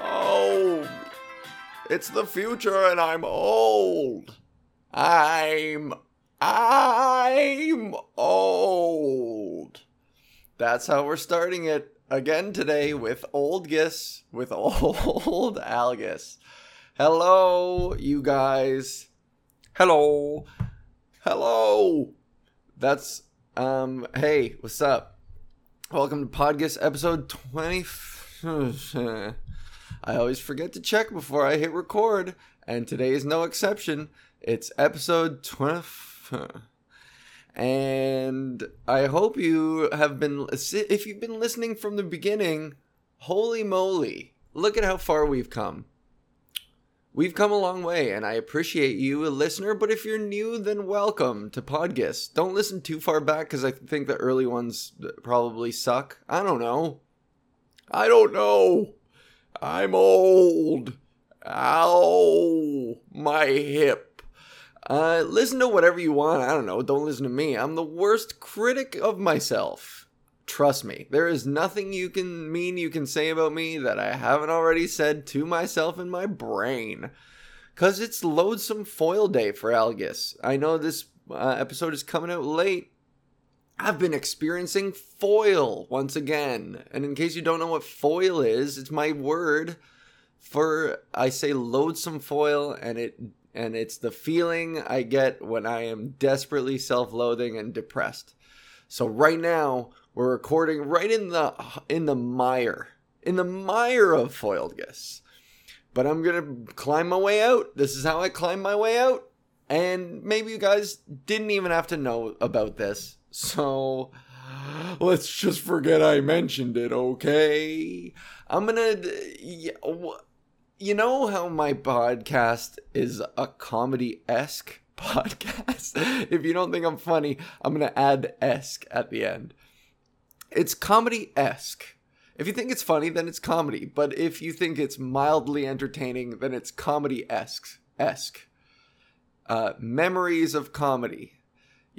old. It's the future and I'm old. I'm old. That's how we're starting it again today with Old Gis, with Old Algis. Hello, you guys. Hello. That's, hey, what's up? Welcome to Pod Gis episode 20. I always forget to check before I hit record, and today is no exception. It's episode 20. And I hope you have been, if you've been listening from the beginning, holy moly, look at how far we've come. We've come a long way, and I appreciate you, a listener, but if you're new, then welcome to Pod Gis. Don't listen too far back, because I think the early ones probably suck. I don't know. I'm old. Ow, my hip. Listen to whatever you want. I don't know. Don't listen to me. I'm the worst critic of myself. Trust me. There is nothing you can say about me that I haven't already said to myself in my brain. Because it's loadsome foil day for Algis. I know this episode is coming out late. I've been experiencing foil once again. And in case you don't know what foil is, it's my word for, I say loadsome foil, and it's the feeling I get when I am desperately self-loathing and depressed. So right now, we're recording right in the mire of Foiled Gis. But I'm going to climb my way out. This is how I climb my way out. And maybe you guys didn't even have to know about this. So let's just forget I mentioned it, okay? I'm going to... You know how my podcast is a comedy-esque podcast? If you don't think I'm funny, I'm going to add esque at the end. It's comedy-esque. If you think it's funny, then it's comedy. But if you think it's mildly entertaining, then it's comedy-esque. Memories of comedy.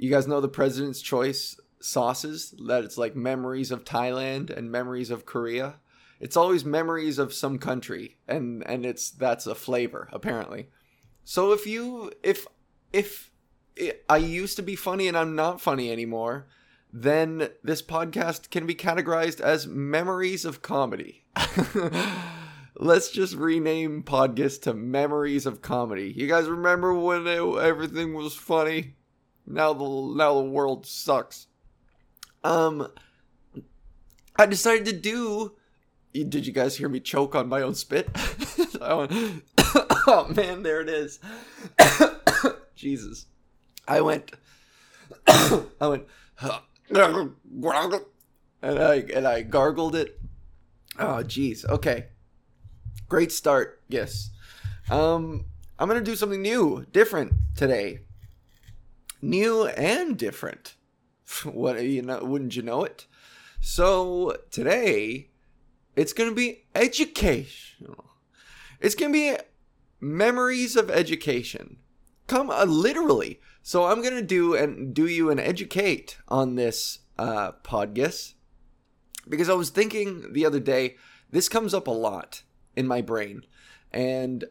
You guys know the President's Choice sauces? That it's like memories of Thailand and memories of Korea. It's always memories of some country, and that's a flavor, apparently. So if I used to be funny and I'm not funny anymore, then this podcast can be categorized as memories of comedy. Let's just rename Pod Gis to memories of comedy. You guys remember when everything was funny? Now the world sucks. I decided to do... Did you guys hear me choke on my own spit? Oh man, there it is. Jesus. I went, and I gargled it. Oh, geez. Okay. Great start. Yes. I'm going to do something new, different today. New and different. What, you know, wouldn't you know it? So today... it's going to be educational. It's going to be memories of education. Come literally. So I'm going to do you an educate on this Pod Gis, because I was thinking the other day, this comes up a lot in my brain. And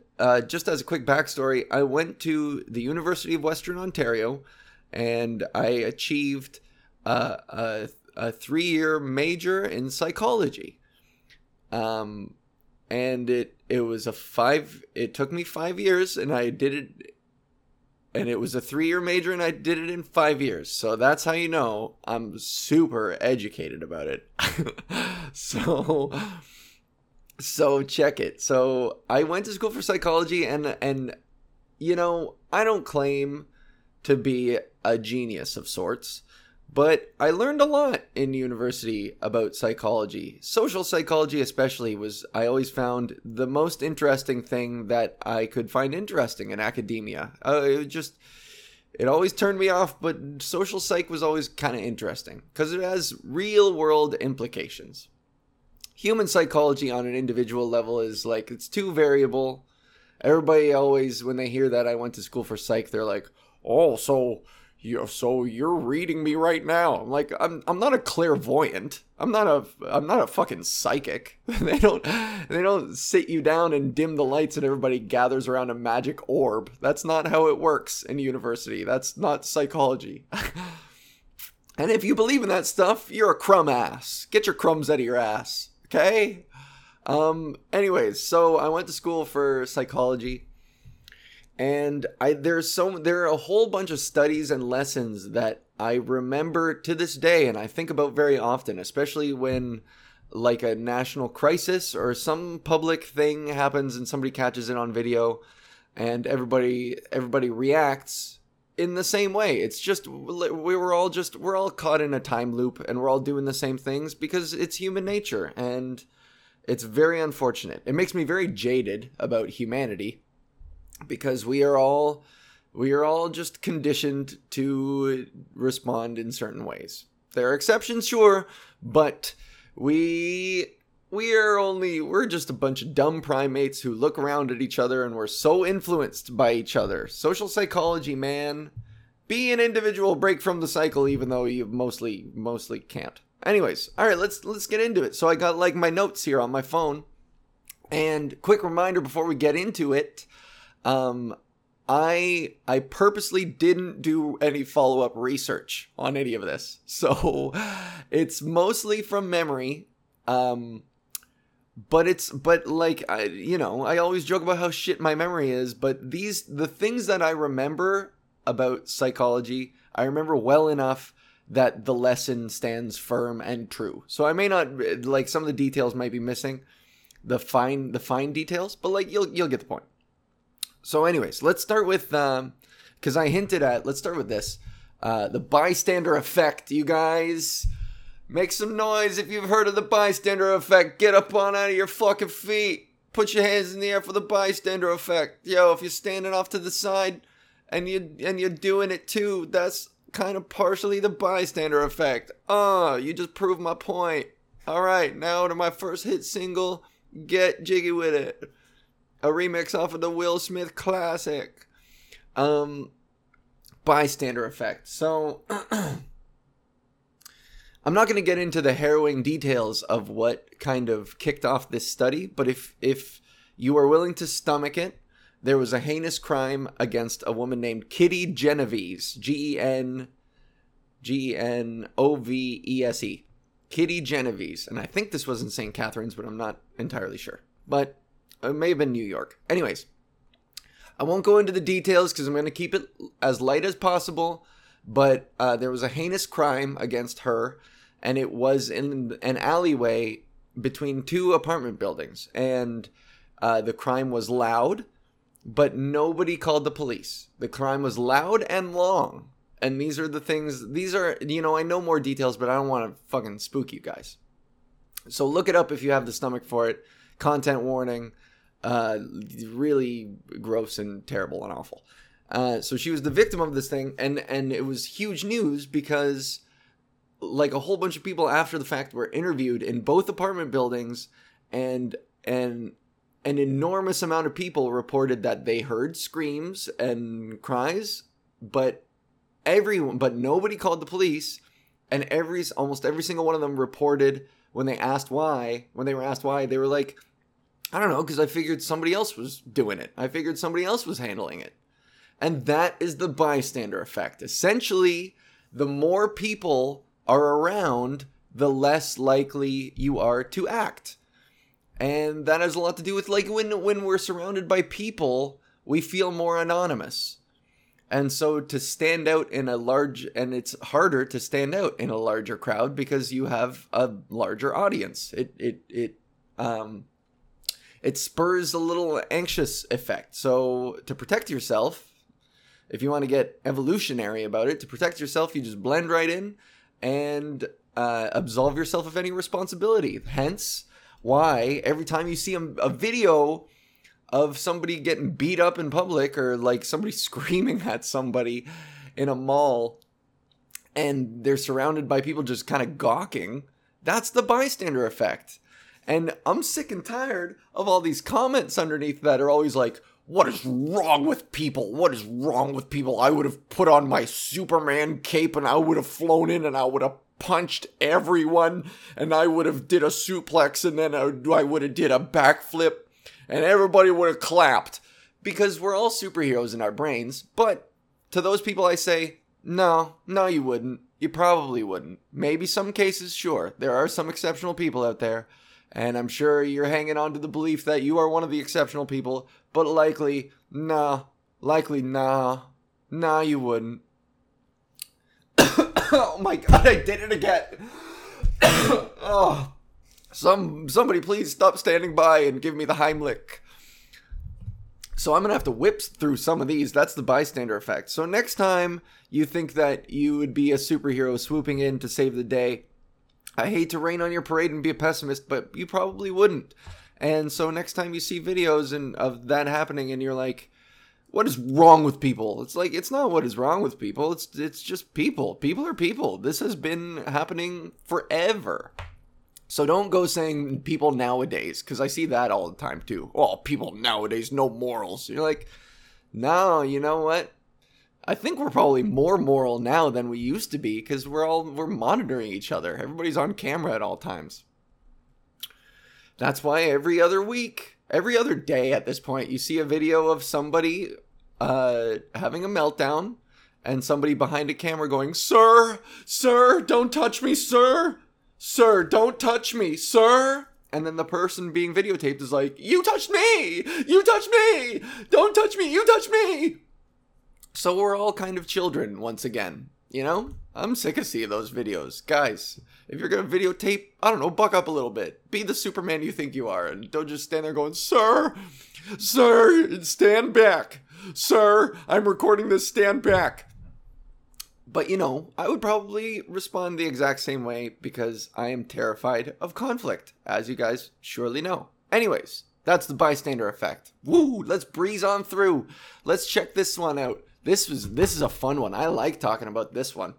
just as a quick backstory, I went to the University of Western Ontario and I achieved a 3-year major in psychology. And it took me 5 years, and I did it, and it was a 3-year major, and I did it in 5 years. So that's how you know I'm super educated about it. So check it. So I went to school for psychology, and you know, I don't claim to be a genius of sorts. But I learned a lot in university about psychology. Social psychology especially was, I always found, the most interesting thing that I could find interesting in academia. It always turned me off, but social psych was always kind of interesting because it has real-world implications. Human psychology on an individual level is like, it's too variable. Everybody always, when they hear that I went to school for psych, they're like, oh, so... So you're reading me right now. I'm like, I'm not a clairvoyant. I'm not a fucking psychic. They don't sit you down and dim the lights and everybody gathers around a magic orb. That's not how it works in university. That's not psychology. And if you believe in that stuff, you're a crumb ass. Get your crumbs out of your ass. Okay? Anyways, so I went to school for psychology. And there are a whole bunch of studies and lessons that I remember to this day and I think about very often, especially when like a national crisis or some public thing happens and somebody catches it on video and everybody reacts in the same way. It's just, we're all caught in a time loop and we're all doing the same things because it's human nature and it's very unfortunate. It makes me very jaded about humanity. Because we are all just conditioned to respond in certain ways. There are exceptions, sure, but we're just a bunch of dumb primates who look around at each other and we're so influenced by each other. Social psychology, man. Be an individual, break from the cycle, even though you mostly can't. Anyways, all right, let's get into it. So I got like my notes here on my phone, and quick reminder before we get into it. I purposely didn't do any follow-up research on any of this. So it's mostly from memory. I always joke about how shit my memory is, but the things that I remember about psychology, I remember well enough that the lesson stands firm and true. So I may not, like, some of the details might be missing, the fine details, but like you'll get the point. So anyways, let's start with, because I hinted at, let's start with this, the bystander effect, you guys. Make some noise if you've heard of the bystander effect. Get up on out of your fucking feet. Put your hands in the air for the bystander effect. Yo, if you're standing off to the side and you're doing it too, that's kind of partially the bystander effect. You just proved my point. All right, now to my first hit single, Get Jiggy With It. A remix off of the Will Smith classic. Bystander effect. So, I'm not going to get into the harrowing details of what kind of kicked off this study, but if you are willing to stomach it, there was a heinous crime against a woman named Kitty Genovese. Genovese. Kitty Genovese. And I think this was in St. Catharines, but I'm not entirely sure. But it may have been New York. Anyways, I won't go into the details because I'm going to keep it as light as possible, but there was a heinous crime against her, and it was in an alleyway between two apartment buildings, and the crime was loud, but nobody called the police. The crime was loud and long, and these are, you know, I know more details, but I don't want to fucking spook you guys. So look it up if you have the stomach for it. Content warning. Really gross and terrible and awful. So she was the victim of this thing, and it was huge news because like a whole bunch of people after the fact were interviewed in both apartment buildings, and an enormous amount of people reported that they heard screams and cries, but nobody called the police, and almost every single one of them reported when they were asked why, they were like, I don't know, because I figured somebody else was doing it. I figured somebody else was handling it. And that is the bystander effect. Essentially, the more people are around, the less likely you are to act. And that has a lot to do with, like, when we're surrounded by people, we feel more anonymous. And so to stand out it's harder to stand out in a larger crowd because you have a larger audience. It spurs a little anxious effect. So to protect yourself, if you want to get evolutionary about it, to protect yourself, you just blend right in and absolve yourself of any responsibility. Hence why every time you see a video of somebody getting beat up in public or like somebody screaming at somebody in a mall and they're surrounded by people just kind of gawking, that's the bystander effect. And I'm sick and tired of all these comments underneath that are always like, What is wrong with people? What is wrong with people? I would have put on my Superman cape and I would have flown in and I would have punched everyone and I would have did a suplex and then I would have did a backflip and everybody would have clapped because we're all superheroes in our brains. But to those people I say, no, you wouldn't. You probably wouldn't. Maybe some cases, sure. There are some exceptional people out there. And I'm sure you're hanging on to the belief that you are one of the exceptional people, but likely, nah, you wouldn't. Oh my god, I did it again. Oh, somebody please stop standing by and give me the Heimlich. So I'm going to have to whip through some of these. That's the bystander effect. So next time you think that you would be a superhero swooping in to save the day, I hate to rain on your parade and be a pessimist, but you probably wouldn't. And so next time you see videos of that happening and you're like, what is wrong with people? It's like, it's not what is wrong with people. It's just people. People are people. This has been happening forever. So don't go saying people nowadays, because I see that all the time too. Oh, people nowadays, no morals. You're like, no, you know what? I think we're probably more moral now than we used to be because we're monitoring each other. Everybody's on camera at all times. That's why every other week, every other day at this point, you see a video of somebody having a meltdown and somebody behind a camera going, Sir, don't touch me, sir. Sir, don't touch me, sir. And then the person being videotaped is like, You touched me! Don't touch me! You touch me! So we're all kind of children once again, you know? I'm sick of seeing those videos. Guys, if you're going to videotape, I don't know, buck up a little bit. Be the Superman you think you are, and don't just stand there going, Sir, stand back. Sir, I'm recording this, stand back. But, you know, I would probably respond the exact same way because I am terrified of conflict, as you guys surely know. Anyways, that's the bystander effect. Woo, let's breeze on through. Let's check this one out. This is a fun one. I like talking about this one.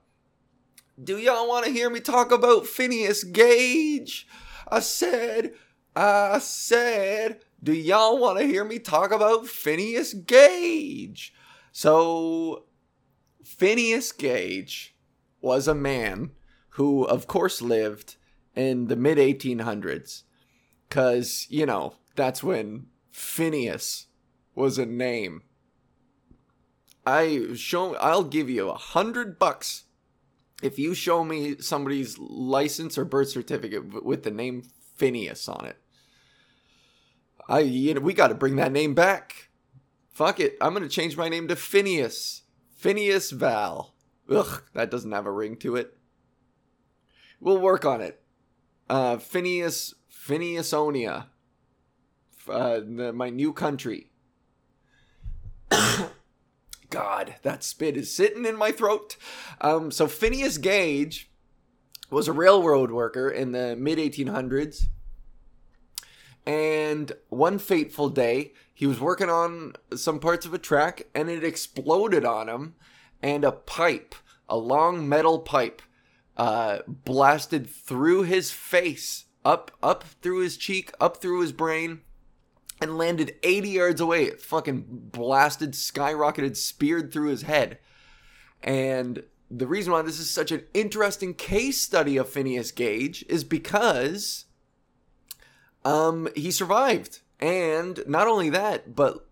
Do y'all want to hear me talk about Phineas Gage? I said, do y'all want to hear me talk about Phineas Gage? So, Phineas Gage was a man who, of course, lived in the mid-1800s. Because, you know, that's when Phineas was a name. I'll give you $100 if you show me somebody's license or birth certificate with the name Phineas on it. We got to bring that name back. Fuck it, I'm gonna change my name to Phineas. Phineas Val. Ugh, that doesn't have a ring to it. We'll work on it. Phineasonia. My new country. God, that spit is sitting in my throat. So Phineas Gage was a railroad worker in the mid-1800s. And one fateful day, he was working on some parts of a track, and it exploded on him. And a long metal pipe, blasted through his face, up through his cheek, up through his brain, and landed 80 yards away. It fucking blasted, skyrocketed, speared through his head. And the reason why this is such an interesting case study of Phineas Gage is because he survived. And not only that, but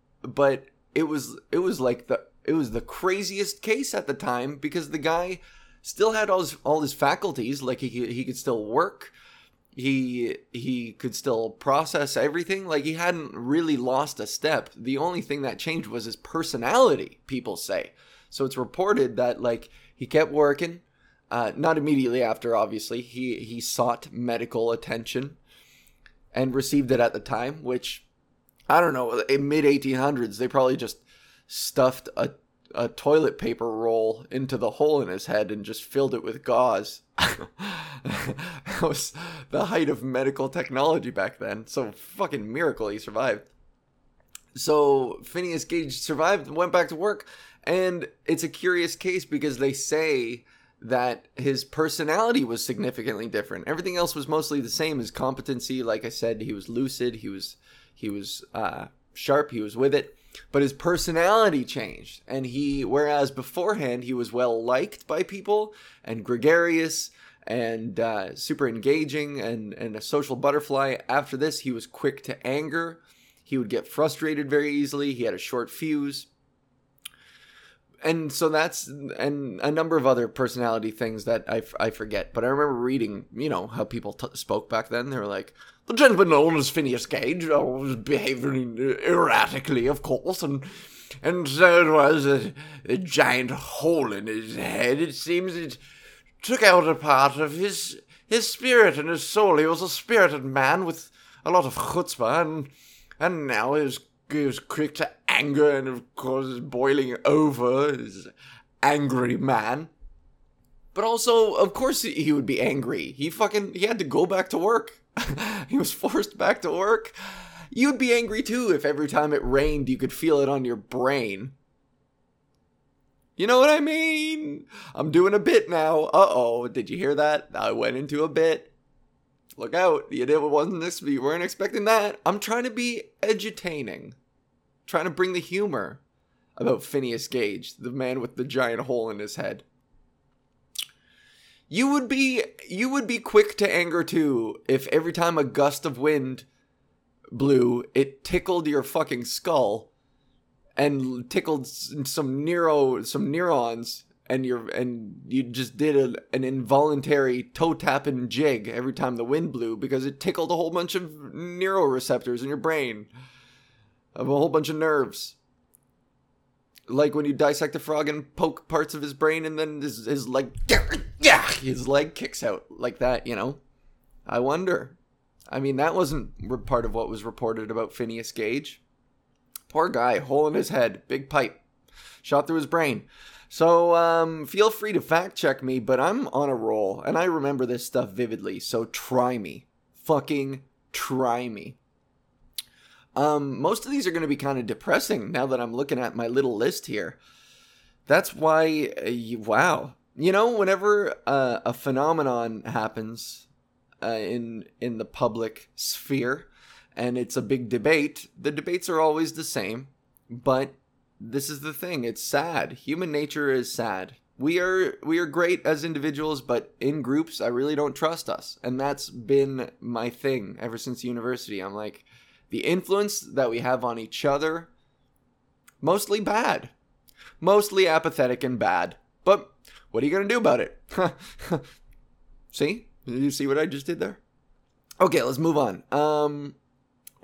it was the craziest case at the time because the guy still had all his faculties, like he could still work. He could still process everything. Like, he hadn't really lost a step. The only thing that changed was his personality, people say. So it's reported that, like, he kept working. Not immediately after, obviously. He sought medical attention and received it at the time, which, I don't know, in mid-1800s, they probably just stuffed a toilet paper roll into the hole in his head and just filled it with gauze. That was the height of medical technology back then. So fucking miracle he survived. So Phineas Gage survived and went back to work. And it's a curious case because they say that his personality was significantly different. Everything else was mostly the same. His competency, like I said, he was lucid. He was sharp. He was with it. But his personality changed, and whereas beforehand he was well liked by people and gregarious and super engaging and a social butterfly, after this he was quick to anger. He would get frustrated very easily. He had a short fuse. And so that's, and a number of other personality things that I forget. But I remember reading, you know, how people spoke back then. They were like, the gentleman known as Phineas Gage was behaving erratically, of course. And so it was a giant hole in his head. It seems it took out a part of his spirit and his soul. He was a spirited man with a lot of chutzpah. And now he was quick to anger, and of course is boiling over, is angry man. But also, of course he would be angry. He had to go back to work. He was forced back to work. You'd be angry too if every time it rained you could feel it on your brain. You know what I mean? I'm doing a bit now. Uh-oh, did you hear that? I went into a bit. Look out, you weren't expecting that. I'm trying to be edutaining. Trying to bring the humor about Phineas Gage, the man with the giant hole in his head. You would be quick to anger too if every time a gust of wind blew, it tickled your fucking skull and tickled some neurons, and you just did an involuntary toe tapping jig every time the wind blew because it tickled a whole bunch of neuroreceptors in your brain. Of a whole bunch of nerves. Like when you dissect a frog and poke parts of his brain, and then his leg... Yeah, his leg kicks out like that, you know? I wonder. I mean, that wasn't part of what was reported about Phineas Gage. Poor guy, hole in his head, big pipe, shot through his brain. So, feel free to fact check me, but I'm on a roll, and I remember this stuff vividly, so try me. Fucking try me. Most of these are going to be kind of depressing now that I'm looking at my little list here. That's why, wow. You know, whenever a phenomenon happens in the public sphere and it's a big debate, the debates are always the same. But this is the thing. It's sad. Human nature is sad. We are great as individuals, but in groups, I really don't trust us. And that's been my thing ever since university. I'm like... the influence that we have on each other, mostly bad. Mostly apathetic and bad. But what are you going to do about it? See? Did you see what I just did there? Okay, let's move on.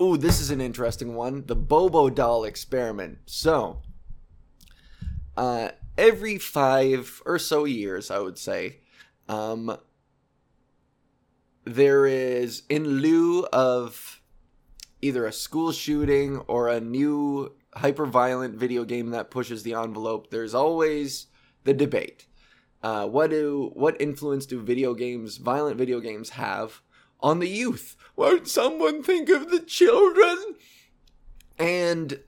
Ooh, this is an interesting one. The Bobo doll experiment. So, every 5 or so years, I would say, there is, in lieu of... either a school shooting or a new hyper-violent video game that pushes the envelope, there's always the debate. What influence do video games, violent video games, have on the youth? Won't someone think of the children? And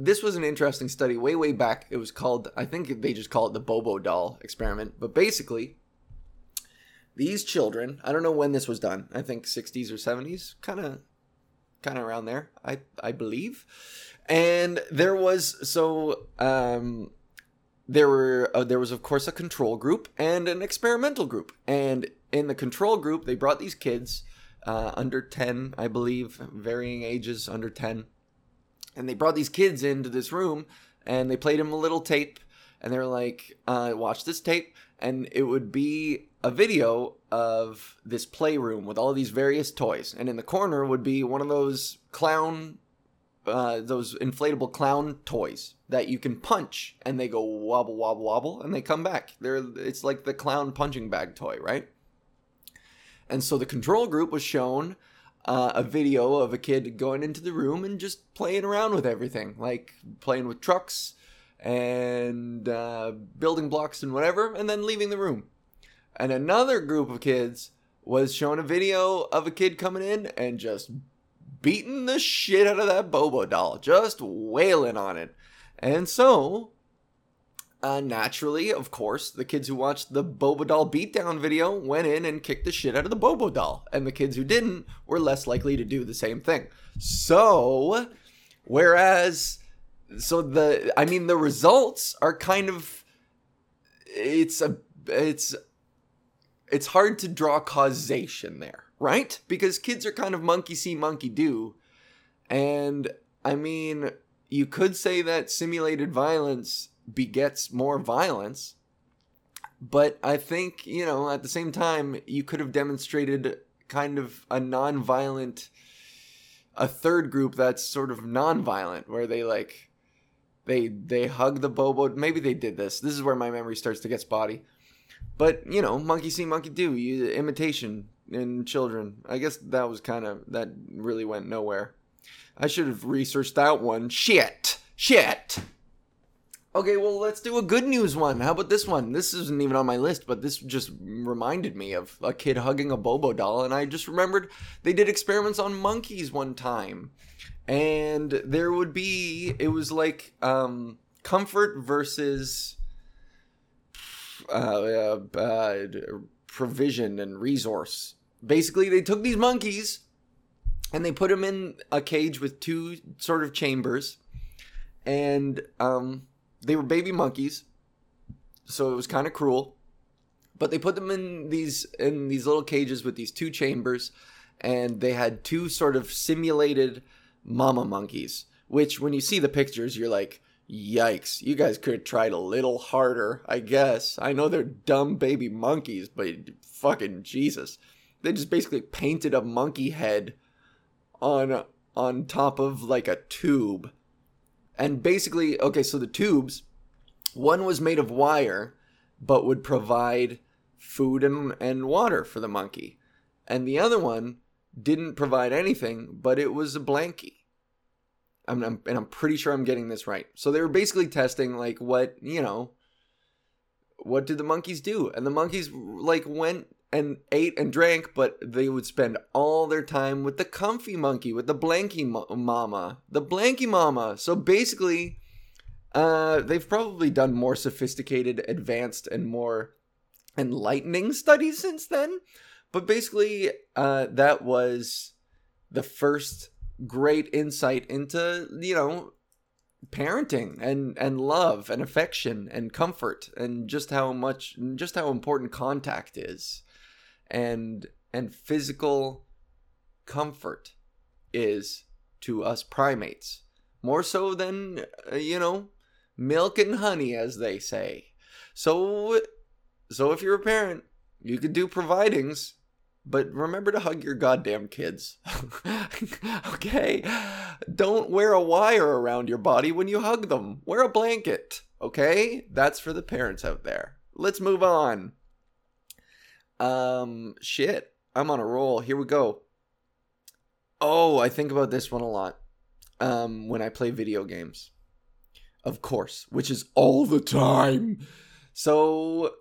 this was an interesting study way back. It was called, I think they just call it the Bobo doll experiment. But basically, these children, I don't know when this was done. I think 60s or 70s, kind of around there, I believe. And there was, there was of course a control group and an experimental group. And in the control group, they brought these kids, under 10, I believe, varying ages, under 10. And they brought these kids into this room and they played them a little tape and they were like, watch this tape. And it would be a video of this playroom with all these various toys. And in the corner would be one of those those inflatable clown toys that you can punch. And they go wobble, wobble, wobble, and they come back. It's like the clown punching bag toy, right? And so the control group was shown a video of a kid going into the room and just playing around with everything. Like playing with trucks and building blocks and whatever, and then leaving the room. And another group of kids was shown a video of a kid coming in and just beating the shit out of that Bobo doll, just wailing on it. And so, naturally, of course, the kids who watched the Bobo doll beatdown video went in and kicked the shit out of the Bobo doll. And the kids who didn't were less likely to do the same thing. So, whereas So the results are kind of, it's hard to draw causation there, right? Because kids are kind of monkey see, monkey do. And I mean, you could say that simulated violence begets more violence, but I think, you know, at the same time, you could have demonstrated kind of a non-violent, a third group that's sort of non-violent, where they like, they hug the Bobo. Maybe they did this. This is where my memory starts to get spotty. But, you know, monkey see, monkey do. Imitation in children. I guess that was kind of, that really went nowhere. I should have researched that one. Shit. Okay, well, let's do a good news one. How about this one? This isn't even on my list, but this just reminded me of a kid hugging a Bobo doll, and I just remembered they did experiments on monkeys one time. And there would be, it was like comfort versus provision and resource. Basically, they took these monkeys and they put them in a cage with two sort of chambers, and they were baby monkeys, so it was kind of cruel. But they put them in these little cages with these two chambers, and they had two sort of simulated mama monkeys, which when you see the pictures, you're like, yikes, you guys could have tried a little harder, I guess. I know they're dumb baby monkeys, but fucking Jesus. They just basically painted a monkey head on top of like a tube. And basically, okay, so the tubes, one was made of wire, but would provide food and water for the monkey. And the other one didn't provide anything, but it was a blankie. I'm pretty sure I'm getting this right. So they were basically testing, like, what did the monkeys do? And the monkeys, like, went and ate and drank, but they would spend all their time with the comfy monkey, with the blankie mama. The blankie mama. So basically, they've probably done more sophisticated, advanced, and more enlightening studies since then. But basically, that was the first great insight into, parenting and love and affection and comfort and just how important contact is. And physical comfort is to us primates. More so than, milk and honey, as they say. So if you're a parent, you could do providings, but remember to hug your goddamn kids. Okay? Don't wear a wire around your body when you hug them. Wear a blanket. Okay? That's for the parents out there. Let's move on. Shit. I'm on a roll. Here we go. Oh, I think about this one a lot. When I play video games. Of course. Which is all the time. So,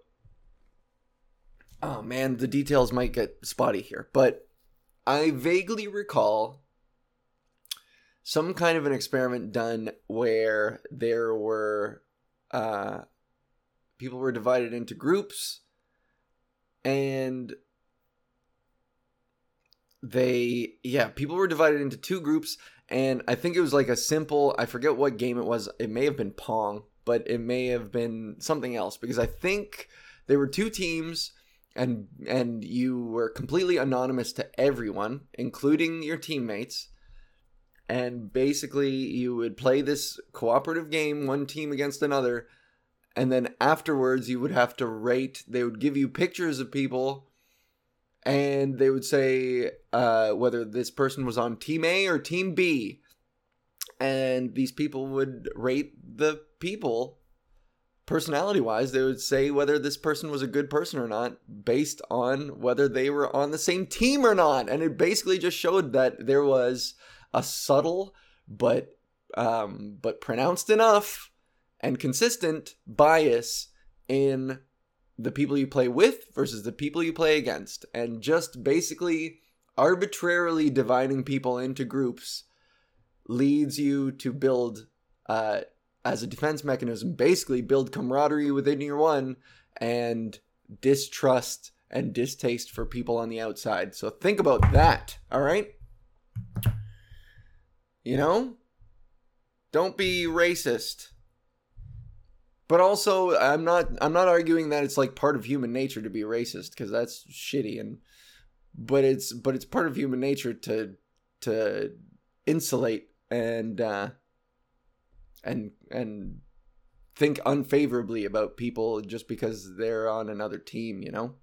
oh man, the details might get spotty here. But I vaguely recall some kind of an experiment done where there were, people were divided into groups. And people were divided into two groups, and I think it was like a simple, I forget what game it was. It may have been Pong, but it may have been something else, because I think there were two teams, and you were completely anonymous to everyone, including your teammates. And basically you would play this cooperative game, one team against another. And then afterwards, you would have to rate. They would give you pictures of people, and they would say whether this person was on Team A or Team B. And these people would rate the people personality-wise. They would say whether this person was a good person or not based on whether they were on the same team or not. And it basically just showed that there was a subtle but pronounced enough and consistent bias in the people you play with versus the people you play against. And just basically arbitrarily dividing people into groups leads you to build, as a defense mechanism, basically build camaraderie within your one and distrust and distaste for people on the outside. So think about that, all right? Don't be racist. But also, I'm not arguing that it's like part of human nature to be racist, because that's shitty. And but it's part of human nature to insulate and think unfavorably about people just because they're on another team, you know?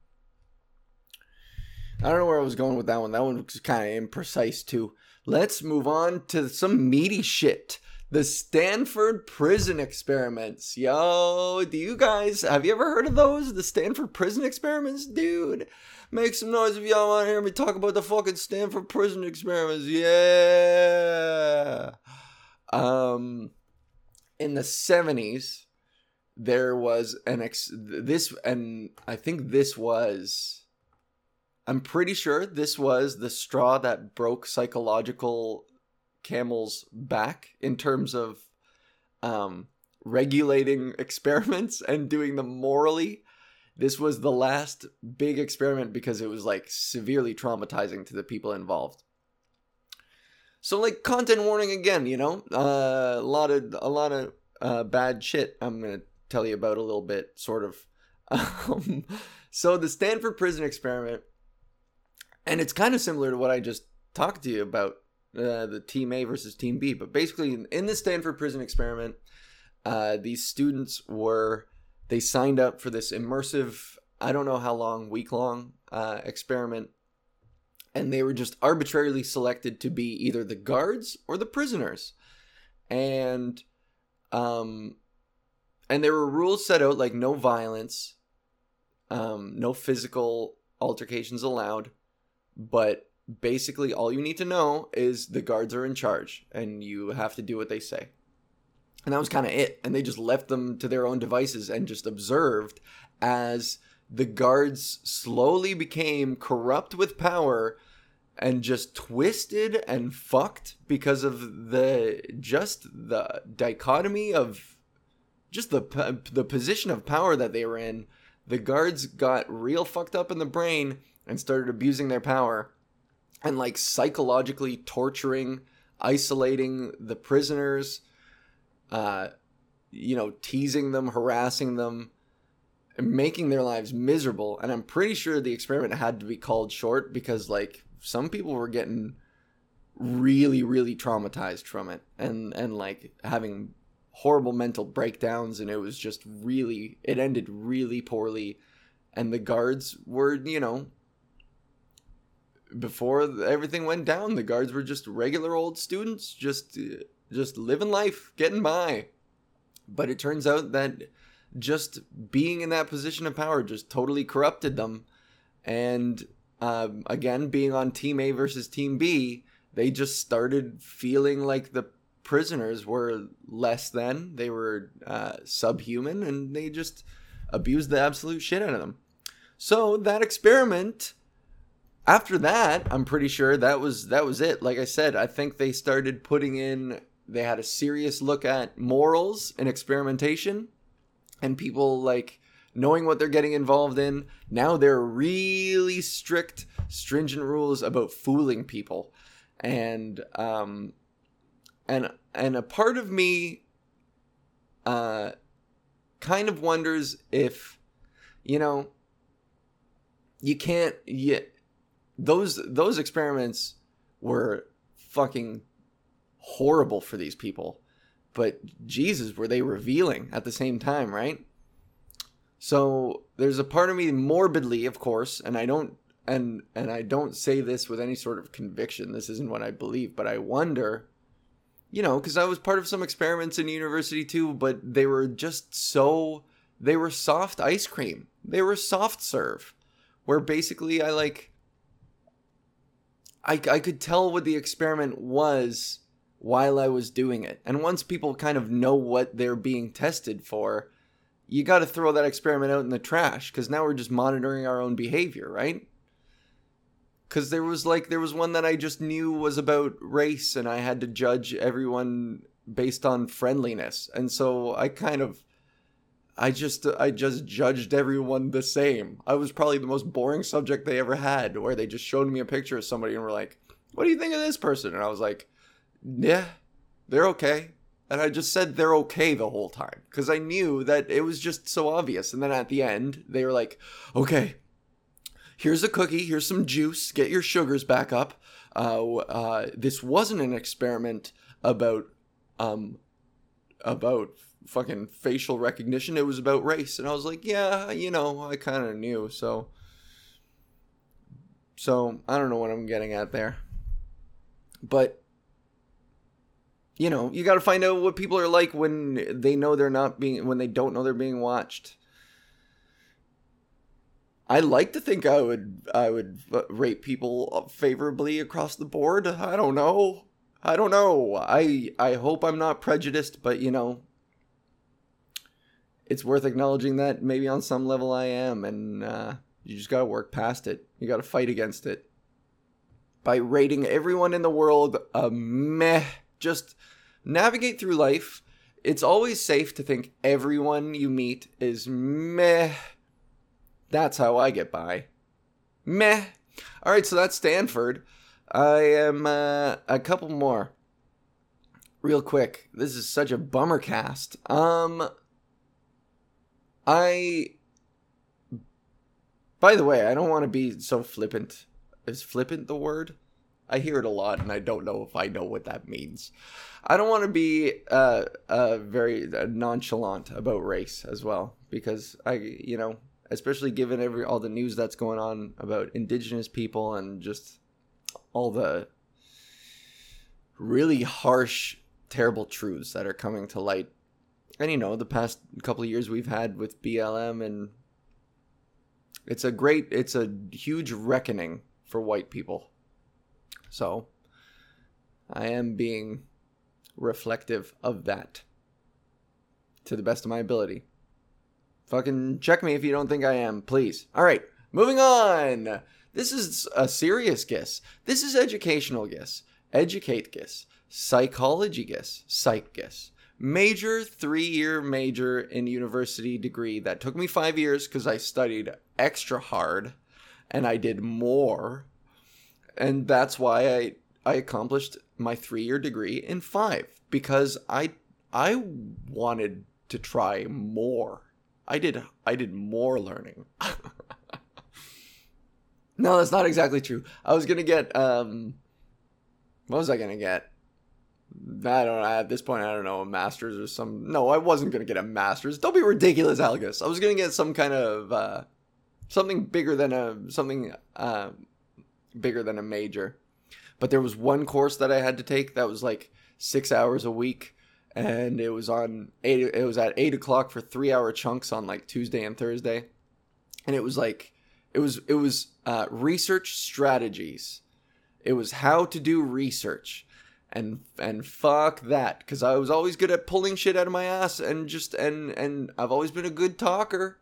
I don't know where I was going with that one. That one was kind of imprecise, too. Let's move on to some meaty shit. The Stanford Prison Experiments. Yo, have you ever heard of those? The Stanford Prison Experiments? Dude, make some noise if y'all want to hear me talk about the fucking Stanford Prison Experiments. Yeah! In the 70s, there was I'm pretty sure this was the straw that broke psychological camel's back in terms of regulating experiments and doing them morally. This was the last big experiment because it was like severely traumatizing to the people involved. So, like, content warning again, you know, a lot of bad shit I'm going to tell you about a little bit, sort of. So the Stanford Prison Experiment, and it's kind of similar to what I just talked to you about, the Team A versus Team B. But basically, in the Stanford Prison Experiment, these students they signed up for this immersive, I don't know how long, week-long experiment. And they were just arbitrarily selected to be either the guards or the prisoners. And there were rules set out, like no violence, no physical altercations allowed. But basically all you need to know is the guards are in charge and you have to do what they say. And that was kind of it. And they just left them to their own devices and just observed as the guards slowly became corrupt with power and just twisted and fucked because of the dichotomy of just the position of power that they were in. The guards got real fucked up in the brain and started abusing their power and, like, psychologically torturing, isolating the prisoners, teasing them, harassing them, making their lives miserable. And I'm pretty sure the experiment had to be called short because, like, some people were getting really, really traumatized from it and like having horrible mental breakdowns, and it was just really, it ended really poorly. And the guards were, you know, before everything went down, the guards were just regular old students, just living life, getting by. But it turns out that just being in that position of power just totally corrupted them. And again, being on Team A versus Team B, they just started feeling like the prisoners were less than. They were subhuman, and they just abused the absolute shit out of them. So that experiment, after that, I'm pretty sure that was it. Like I said, I think they started putting in, they had a serious look at morals and experimentation. And people, like, knowing what they're getting involved in, now there are really strict, stringent rules about fooling people. And a part of me kind of wonders if, you know, you can't yet. Those experiments were fucking horrible for these people. But Jesus, were they revealing at the same time, right? So there's a part of me, morbidly, of course, and I don't say this with any sort of conviction. This isn't what I believe, but I wonder, you know, because I was part of some experiments in university too, but they were soft ice cream. They were soft serve, where basically I could tell what the experiment was while I was doing it. And once people kind of know what they're being tested for, you got to throw that experiment out in the trash, because now we're just monitoring our own behavior, right? Because there was one that I just knew was about race, and I had to judge everyone based on friendliness. And so I just judged everyone the same. I was probably the most boring subject they ever had, where they just showed me a picture of somebody and were like, "What do you think of this person?" And I was like, yeah, they're okay. And I just said they're okay the whole time because I knew that it was just so obvious. And then at the end, they were like, okay, here's a cookie. Here's some juice. Get your sugars back up. This wasn't an experiment about fucking facial recognition. It was about race. And I was like, yeah, you know, I kind of knew. So I don't know what I'm getting at there. But, you know, you got to find out what people are like when they know they're not being, when they don't know they're being watched. I like to think I would rate people favorably across the board. I don't know. I hope I'm not prejudiced, but, you know, it's worth acknowledging that maybe on some level I am, and you just got to work past it. You got to fight against it by rating everyone in the world a meh. Just navigate through life. It's always safe to think everyone you meet is meh. That's how I get by. Meh. All right, so that's Stanford. I am a couple more. Real quick. This is such a bummer cast. By the way, I don't want to be so flippant. Is flippant the word? I hear it a lot, and I don't know if I know what that means. I don't want to be very nonchalant about race as well, because I, you know, especially given all the news that's going on about Indigenous people and just all the really harsh, terrible truths that are coming to light. And, you know, the past couple of years we've had with BLM, and it's a huge reckoning for white people. So, I am being reflective of that to the best of my ability. Fucking check me if you don't think I am, please. All right, moving on. This is a serious gis. This is educational gis, educate gis, psychology gis, psych gis. Major 3-year major in university degree that took me 5 years because I studied extra hard and I did more. And that's why I accomplished my 3-year degree in 5, because I wanted to try more. I did more learning. No, that's not exactly true. I was gonna get what was I gonna get? I don't know. At this point, I don't know, a master's or some. No, I wasn't gonna get a master's. Don't be ridiculous, Algus. I was gonna get some kind of something bigger than a major. But there was one course that I had to take that was like 6 hours a week, and it was it was at 8 o'clock for 3-hour chunks on like Tuesday and Thursday. And it was like it was research strategies. It was how to do research. And fuck that, because I was always good at pulling shit out of my ass, and I've always been a good talker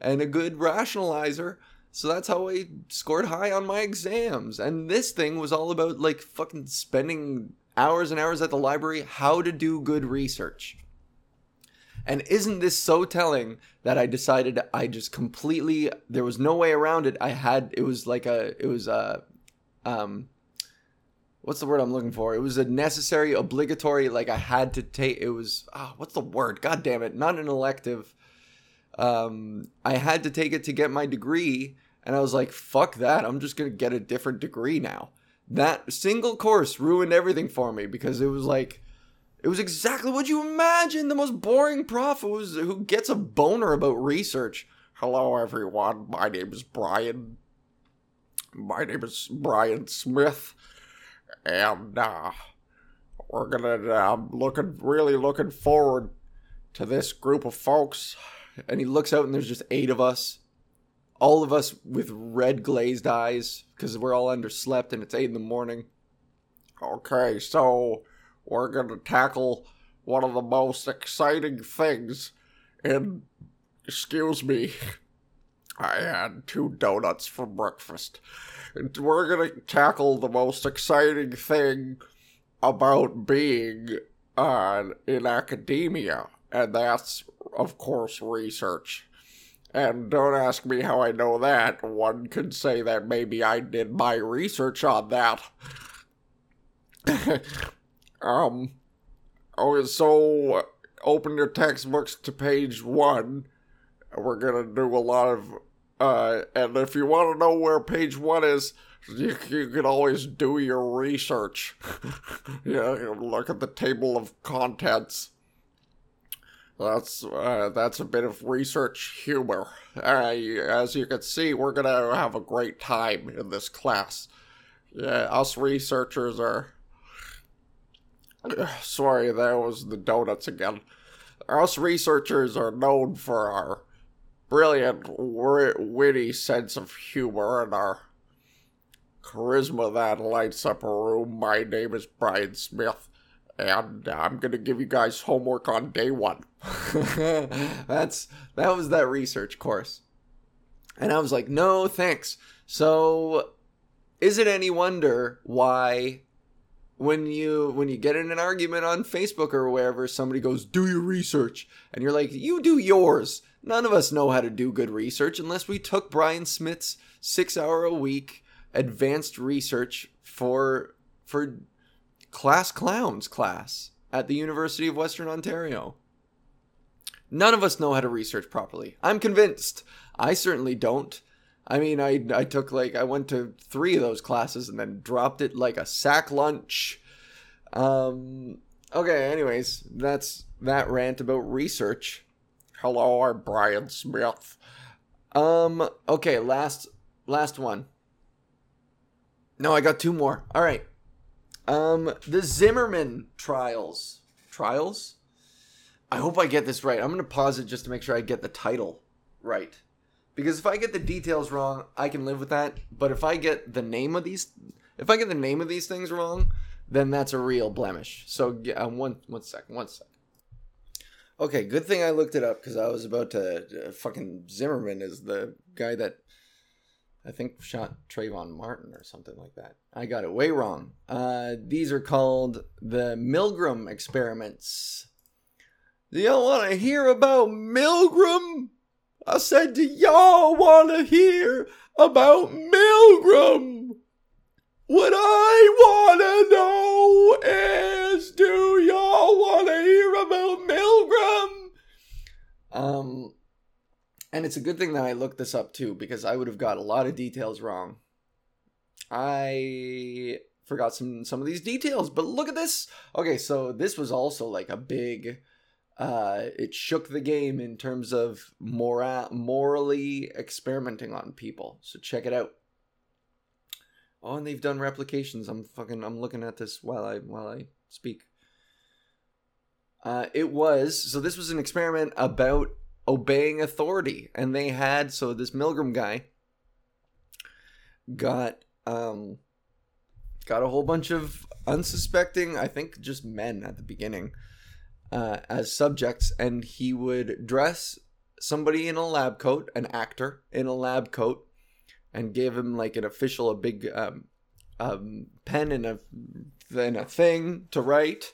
and a good rationalizer. So that's how I scored high on my exams. And this thing was all about, like, fucking spending hours and hours at the library, how to do good research. And isn't this so telling that I decided I just completely, there was no way around it. What's the word I'm looking for? It was a necessary, obligatory, like I had to take, it was, what's the word? God damn it. Not an elective. I had to take it to get my degree. And I was like, fuck that. I'm just going to get a different degree now. That single course ruined everything for me because it was like, it was exactly what you imagine. The most boring prof who gets a boner about research. Hello, everyone. My name is Brian. My name is Brian Smith. And, we're gonna, I'm really looking forward to this group of folks. And he looks out and there's just 8 of us. All of us with red glazed eyes because we're all underslept and it's 8 a.m. Okay, so we're going to tackle one of the most exciting things in, excuse me, I had 2 donuts for breakfast. And we're going to tackle the most exciting thing about being in academia. And that's, of course, research. And don't ask me how I know that. One could say that maybe I did my research on that. So open your textbooks to page 1. We're going to do a lot of... and if you want to know where page 1 is, you can always do your research. Look at the table of contents. That's a bit of research humor. As you can see, we're going to have a great time in this class. Yeah, us researchers are... Sorry, that was the donuts again. Us researchers are known for our brilliant, witty sense of humor and our charisma that lights up a room. My name is Brian Smith, and I'm going to give you guys homework on day 1. That was that research course. And I was like, no, thanks. So, is it any wonder why... When you get in an argument on Facebook or wherever, somebody goes, do your research. And you're like, you do yours. None of us know how to do good research unless we took Brian Smith's 6-hour-a-week advanced research for class clowns class at the University of Western Ontario. None of us know how to research properly. I'm convinced. I certainly don't. I mean, I took I went to 3 of those classes and then dropped it like a sack lunch. Okay, anyways, that's that rant about research. Hello, I'm Brian Smith. Okay, last one. No, I got 2 more. All right. The Zimmerman trials. Trials? I hope I get this right. I'm going to pause it just to make sure I get the title right. Because if I get the details wrong, I can live with that. But if I get the name of these, things wrong, then that's a real blemish. So one second. Okay, good thing I looked it up because I was about to fucking Zimmerman is the guy that I think shot Trayvon Martin or something like that. I got it way wrong. These are called the Milgram experiments. You don't want to hear about Milgram? I said, do y'all want to hear about Milgram? What I want to know is, do y'all want to hear about Milgram? And it's a good thing that I looked this up too, because I would have got a lot of details wrong. I forgot some of these details, but look at this. Okay, so this was also like a big... it shook the game in terms of morally experimenting on people. So check it out. Oh, and they've done replications. I'm looking at this while I speak. This was an experiment about obeying authority, and they had this Milgram guy got a whole bunch of unsuspecting, I think just men at the beginning. As subjects, and he would dress somebody in a lab coat, an actor in a lab coat, and give him a big pen and a thing to write.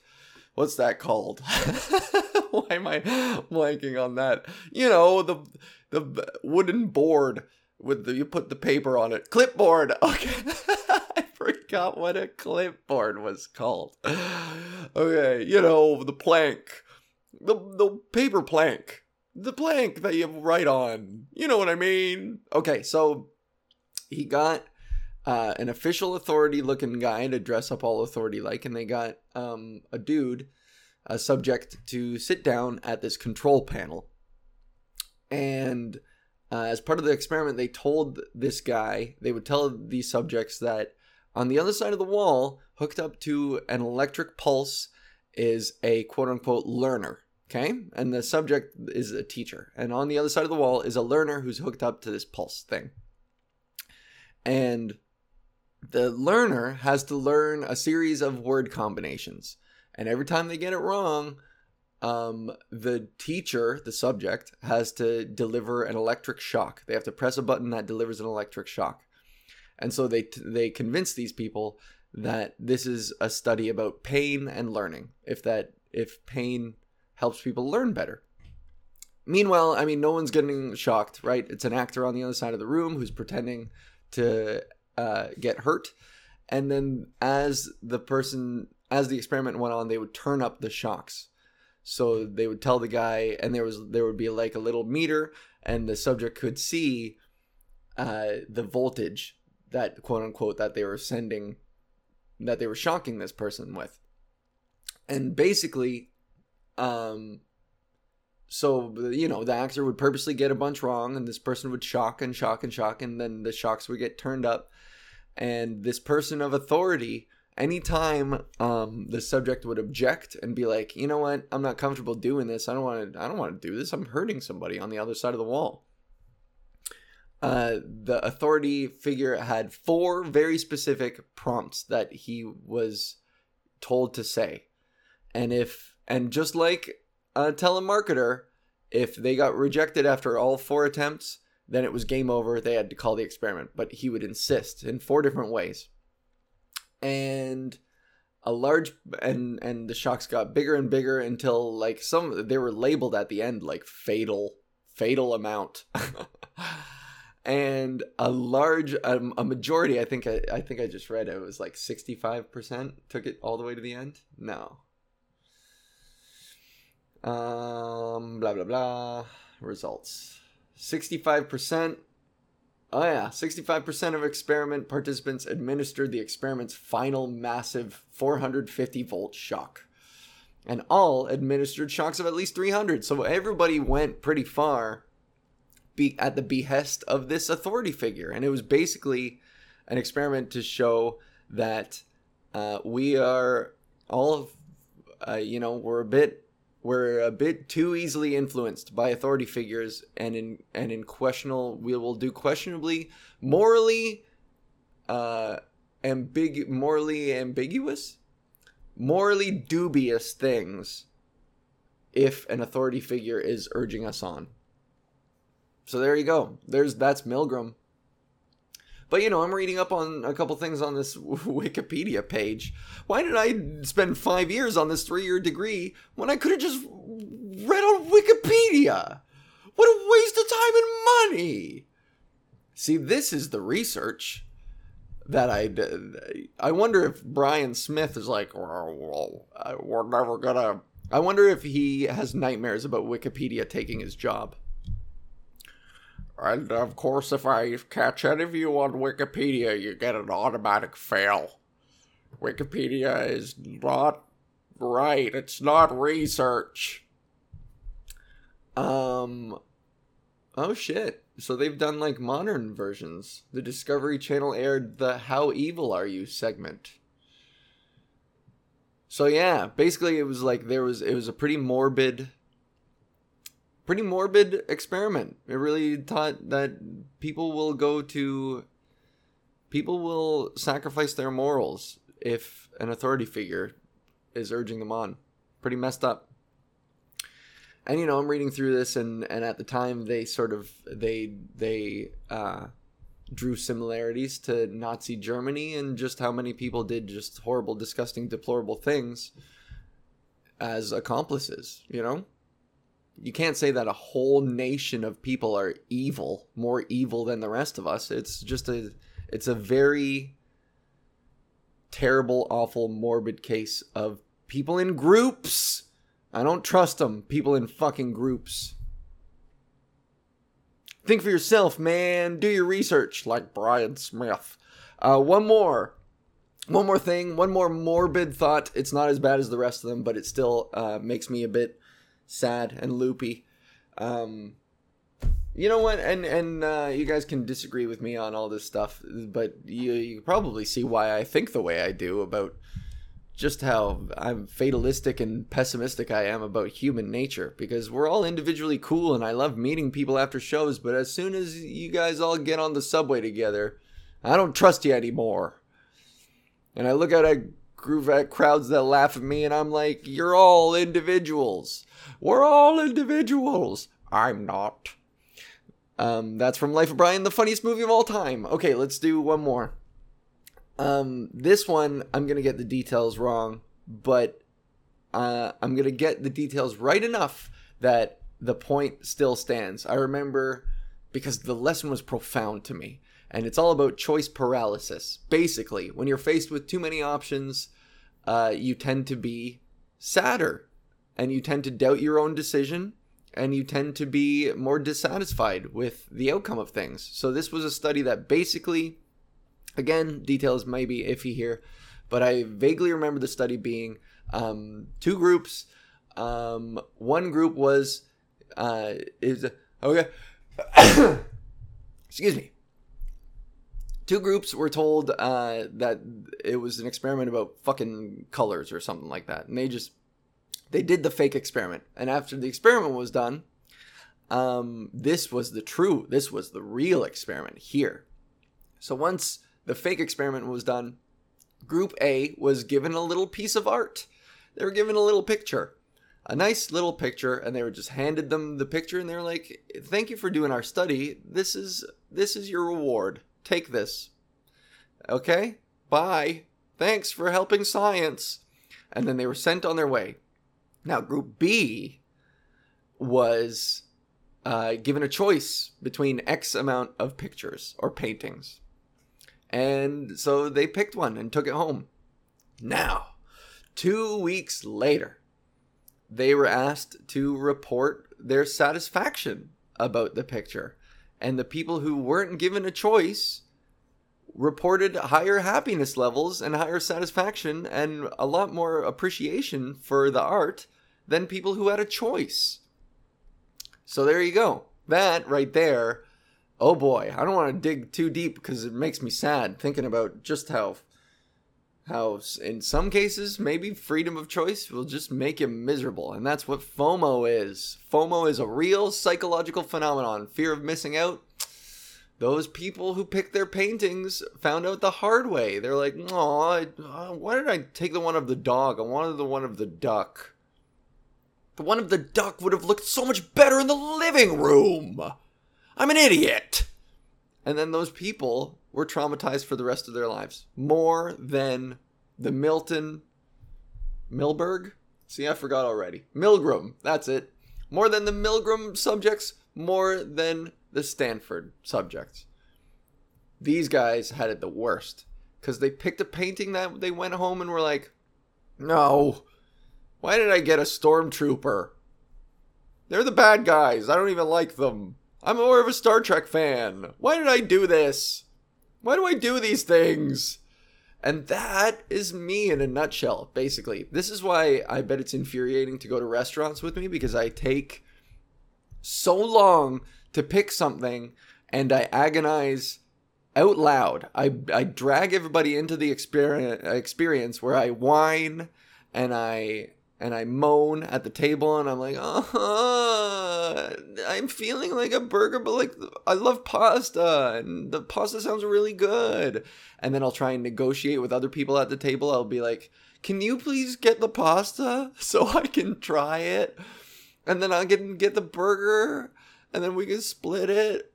What's that called? Why am I blanking on that? The wooden board with you put the paper on it. Clipboard. Okay. Forgot what a clipboard was called. Okay, the plank. The paper plank. The plank that you write on. You know what I mean? Okay, so he got an official authority-looking guy to dress up all authority-like, and they got a dude, a subject, to sit down at this control panel. And as part of the experiment, they would tell these subjects that on the other side of the wall, hooked up to an electric pulse, is a quote-unquote learner, okay? And the subject is a teacher. And on the other side of the wall is a learner who's hooked up to this pulse thing. And the learner has to learn a series of word combinations. And every time they get it wrong, the teacher, the subject, has to deliver an electric shock. They have to press a button that delivers an electric shock. And so they convince these people that this is a study about pain and learning. If pain helps people learn better. Meanwhile, I mean, no one's getting shocked, right? It's an actor on the other side of the room who's pretending to get hurt. And then as the person as the experiment went on, they would turn up the shocks. So they would tell the guy, and there would be like a little meter, and the subject could see the voltage that, quote unquote, that they were sending, that they were shocking this person with. And basically, so, you know, the actor would purposely get a bunch wrong, and this person would shock and shock and shock, and then the shocks would get turned up. And this person of authority, anytime the subject would object and be like, you know what, I'm not comfortable doing this. I don't want to do this. I'm hurting somebody on the other side of the wall. The authority figure had 4 very specific prompts that he was told to say. And just like a telemarketer, if they got rejected after all 4 attempts, then it was game over. They had to call the experiment, but he would insist in 4 different ways. And the shocks got bigger and bigger until like they were labeled at the end, like fatal amount. And a majority, I think I just read it was like 65% took it all the way to the end. No. Blah, blah, blah. Results. 65%. Oh yeah, 65% of experiment participants administered the experiment's final massive 450-volt shock. And all administered shocks of at least 300. So everybody went pretty far at the behest of this authority figure. And it was basically an experiment to show that we are all, we're a bit too easily influenced by authority figures, we will do questionably morally dubious things if an authority figure is urging us on. So there you go. That's Milgram. But, you know, I'm reading up on a couple things on this Wikipedia page. Why did I spend 5 years on this 3-year degree when I could have just read on Wikipedia? What a waste of time and money! See, this is the research that I wonder if Brian Smith is like, we're never gonna... I wonder if he has nightmares about Wikipedia taking his job. And, of course, if I catch any of you on Wikipedia, you get an automatic fail. Wikipedia is not right. It's not research. Oh, shit. So they've done, like, modern versions. The Discovery Channel aired the How Evil Are You segment. So, yeah. Basically, it was, like, it was a pretty morbid experiment. It really taught that people will sacrifice their morals if an authority figure is urging them on. Pretty messed up. And, you know, I'm reading through this and at the time they drew similarities to Nazi Germany and just how many people did just horrible, disgusting, deplorable things as accomplices, you know? You can't say that a whole nation of people are evil, more evil than the rest of us. It's just a very terrible, awful, morbid case of people in groups. I don't trust them. People in fucking groups. Think for yourself, man. Do your research, like Brian Smith. One more thing. One more morbid thought. It's not as bad as the rest of them, but it still makes me a bit sad and loopy. You know what? And you guys can disagree with me on all this stuff, but you probably see why I think the way I do about just how I'm fatalistic and pessimistic I am about human nature, because we're all individually cool and I love meeting people after shows, but as soon as you guys all get on the subway together, I don't trust you anymore. And I look out at crowds that laugh at me and I'm like, you're all individuals. We're all individuals. I'm not. That's from Life of Brian, the funniest movie of all time. Okay, let's do one more. This one, I'm going to get the details wrong, but I'm going to get the details right enough that the point still stands. I remember because the lesson was profound to me, and it's all about choice paralysis. Basically, when you're faced with too many options, you tend to be sadder, and you tend to doubt your own decision, and you tend to be more dissatisfied with the outcome of things. So this was a study that basically, again, details may be iffy here, but I vaguely remember the study being two groups. One group was, excuse me. Two groups were told that it was an experiment about fucking colors or something like that. And they did the fake experiment. And after the experiment was done, this was the real experiment here. So once the fake experiment was done, Group A was given a little piece of art. They were given a little picture, a nice little picture, and they were just handed them the picture, and they were like, "Thank you for doing our study. This is your reward. Take this. Okay? Bye. Thanks for helping science." And then they were sent on their way. Now, Group B was given a choice between X amount of pictures or paintings. And so they picked one and took it home. Now, 2 weeks later, they were asked to report their satisfaction about the picture. And the people who weren't given a choice reported higher happiness levels and higher satisfaction and a lot more appreciation for the art than people who had a choice. So there you go. That right there, oh boy, I don't want to dig too deep because it makes me sad thinking about just how in some cases maybe freedom of choice will just make you miserable. And that's what FOMO is. FOMO is a real psychological phenomenon, fear of missing out. Those people who picked their paintings found out the hard way. They're like, "Aw, why did I take the one of the dog? I wanted the one of the duck. The one of the duck would have looked so much better in the living room. I'm an idiot." And then those people were traumatized for the rest of their lives. More than the Milgram, that's it. More than the Milgram subjects, more than the Stanford subjects. These guys had it the worst. Because they picked a painting that they went home and were like, "No, why did I get a stormtrooper? They're the bad guys. I don't even like them. I'm more of a Star Trek fan. Why did I do this? Why do I do these things?" And that is me in a nutshell, basically. This is why I bet it's infuriating to go to restaurants with me, because I take so long to pick something and I agonize out loud. I drag everybody into the experience where I whine and I moan at the table, and I'm like, I'm feeling like a burger, but like I love pasta, and the pasta sounds really good. And then I'll try and negotiate with other people at the table. I'll be like, "Can you please get the pasta so I can try it? And then I'll get the burger, and then we can split it.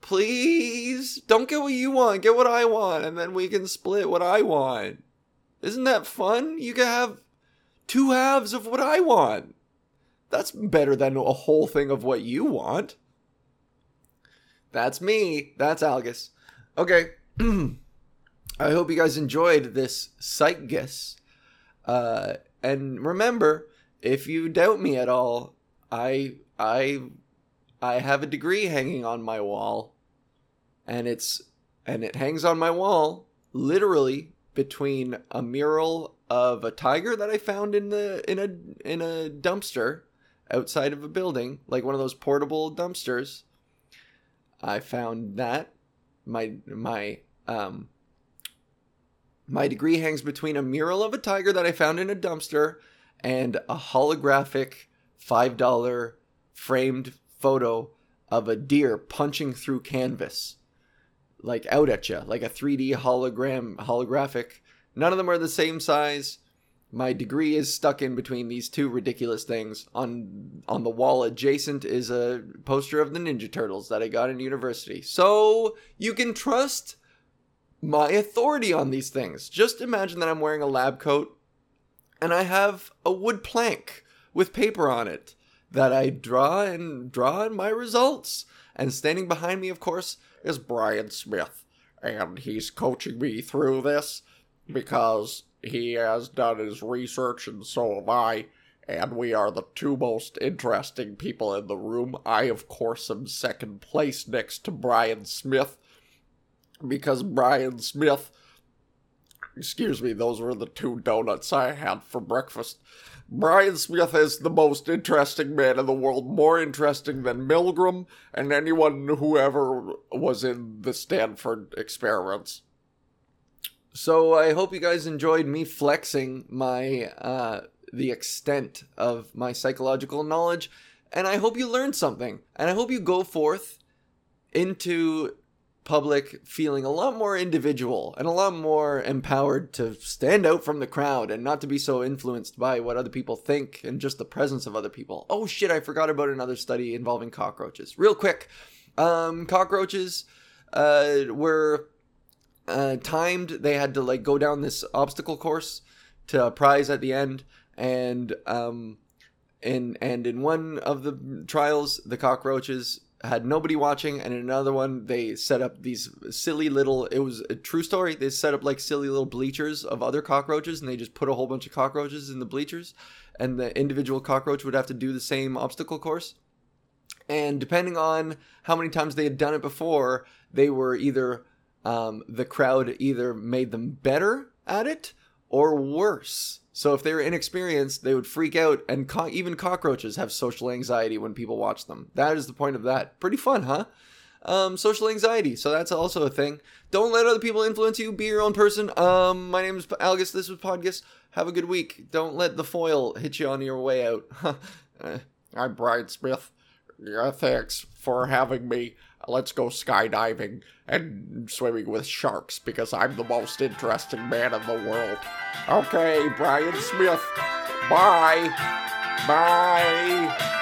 Please don't get what you want. Get what I want, and then we can split what I want. Isn't that fun? You can have two halves of what I want. That's better than a whole thing of what you want." That's me. That's Algus. Okay. I hope you guys enjoyed this Psych Gis. And remember, if you doubt me at all, I have a degree hanging on my wall. And it hangs on my wall literally between a mural of a tiger that I found in a dumpster outside of a building, like one of those portable dumpsters. I found that my degree hangs between a mural of a tiger that I found in a dumpster and a holographic $5 framed photo of a deer punching through canvas, like out at you, like a 3D holographic. None of them are the same size. My degree is stuck in between these two ridiculous things. On the wall adjacent is a poster of the Ninja Turtles that I got in university. So you can trust my authority on these things. Just imagine that I'm wearing a lab coat and I have a wood plank with paper on it that I draw in my results. And standing behind me, of course, is Brian Smith. And he's coaching me through this. Because He has done his research, and so have I, and we are the two most interesting people in the room. I, of course, am second place next to Brian Smith, because Brian Smith... Excuse me, those were the two donuts I had for breakfast. Brian Smith is the most interesting man in the world, more interesting than Milgram and anyone who ever was in the Stanford experiments. So I hope you guys enjoyed me flexing my the extent of my psychological knowledge, and I hope you learned something, and I hope you go forth into public feeling a lot more individual and a lot more empowered to stand out from the crowd and not to be so influenced by what other people think and just the presence of other people. Oh shit, I forgot about another study involving cockroaches. Real quick, cockroaches were timed. They had to like go down this obstacle course to a prize at the end, and in one of the trials, the cockroaches had nobody watching, and in another one they set up these silly little, it was a true story, they set up like silly little bleachers of other cockroaches, and they just put a whole bunch of cockroaches in the bleachers, and the individual cockroach would have to do the same obstacle course, and depending on how many times they had done it before, they were either the crowd either made them better at it or worse. So if they were inexperienced, they would freak out, and even cockroaches have social anxiety when people watch them. That is the point of that. Pretty fun, huh? Social anxiety, so that's also a thing. Don't let other people influence you. Be your own person. My name is Algus. This was Pod Gis. Have a good week. Don't let the foil hit you on your way out. I'm Brian Smith. Yeah, thanks for having me. Let's go skydiving and swimming with sharks because I'm the most interesting man in the world. Okay, Brian Smith. Bye. Bye.